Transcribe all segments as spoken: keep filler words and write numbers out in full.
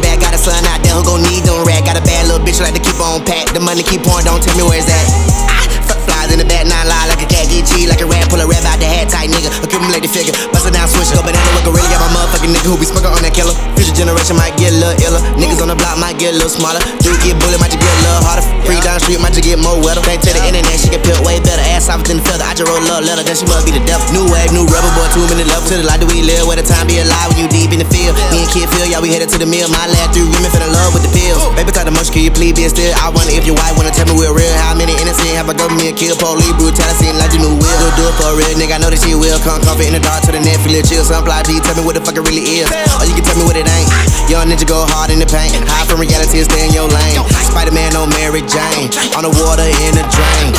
coming back. Got a son out there who gon' need them racks. Got a bad little bitch who like to keep on pack. The money keep pouring, don't tell me where it's at. I fuck flies in the back, nine lie like a cat. Get G like a rat, pull a rap out the hat, tight nigga. Accumulate the figure, bust it down, switch up, banana with gorilla. Got my motherfucking nigga who be smoking on that killer. Future generation might get a little iller. Niggas on the block might get a little smaller. Dude get bullied, might just get a little harder. Free down the street, might just get more wetter. Thanks to the internet, she can peel way better. Ass off in the feather, I just roll a little letter, then she must be the devil. New wave, new rubber, boy, two minute level. To the life that we live, where the time be alive when you deep in the field. Me and Kid Phil, y'all we headed to the mill. My last three women fell in love with the pills. Baby, talk the much, can you please be still? I wonder if your wife wanna tell me we're real. How many innocent have I got me and kill? Police brutality and like you knew will. Do it for a real nigga, I know that she will. Come comfort in the dark to the net, feel it chill. Some fly G, tell me what the fuck it really is. Or you can tell me what it ain't. Young ninja go hard in the paint. Hide from reality and stay in your lane. Spider-Man on Mary Jane. On the water in the drain.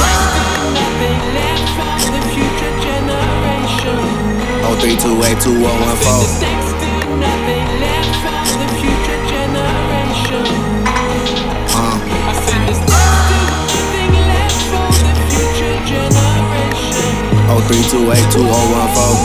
oh three two eight two oh one four. oh three two eight two oh one four.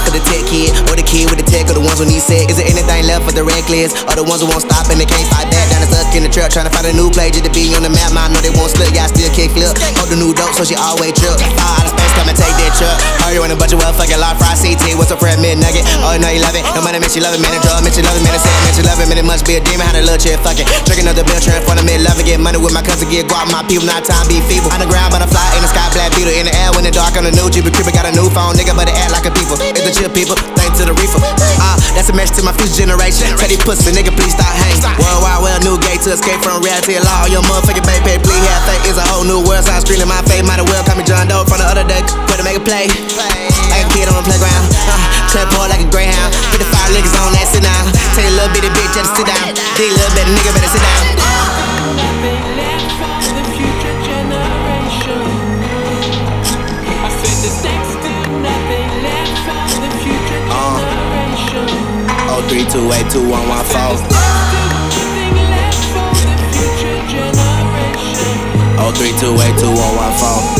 For the tech kid, or the kid with the tech, or the ones who need sex. Is there anything left for the reckless, or the ones who won't stop and they can't fight back? Down the stuck in the trap, trying to find a new play just to be on the map. I know they won't slip, y'all still kick flip. Hold the new dope, so she always trip. All out of space, come and take that truck. Heard you on a bunch of well fucking live fried C T. What's up, fried mid nugget? Oh, no, you love it. No matter, man, she love it, man. The drug, man, she love it, man. The sad, man, she love it, man. It must be a demon. How the little chick fucking drinking up the bill, trying in front of me, loving, get money with my cousin, get guap. My people, not time, be feeble. On the ground, butterfly in the sky, black beetle in the air. When the dark on the new Jeep, creeper got a new phone, nigga, but it act like a people. It's the chill people, thanks to the reefer. Ah, uh, that's a message to my future generation. Tell these pussy, nigga, please stop hanging. World wide well, new gate to escape from reality. Law, your motherfucking baby, please have faith. It's a whole new world, so I'm screaming my faith. Might as well call me John Doe from the other day. Put to make a play, like a kid on the playground. Uh, Trap hard like a greyhound. Put the five niggas on that, sit down. Take a little bitty bitch, just sit down. Dig a little better, nigga, better sit down. three two eight two one one four. Oh three two eight two one one four.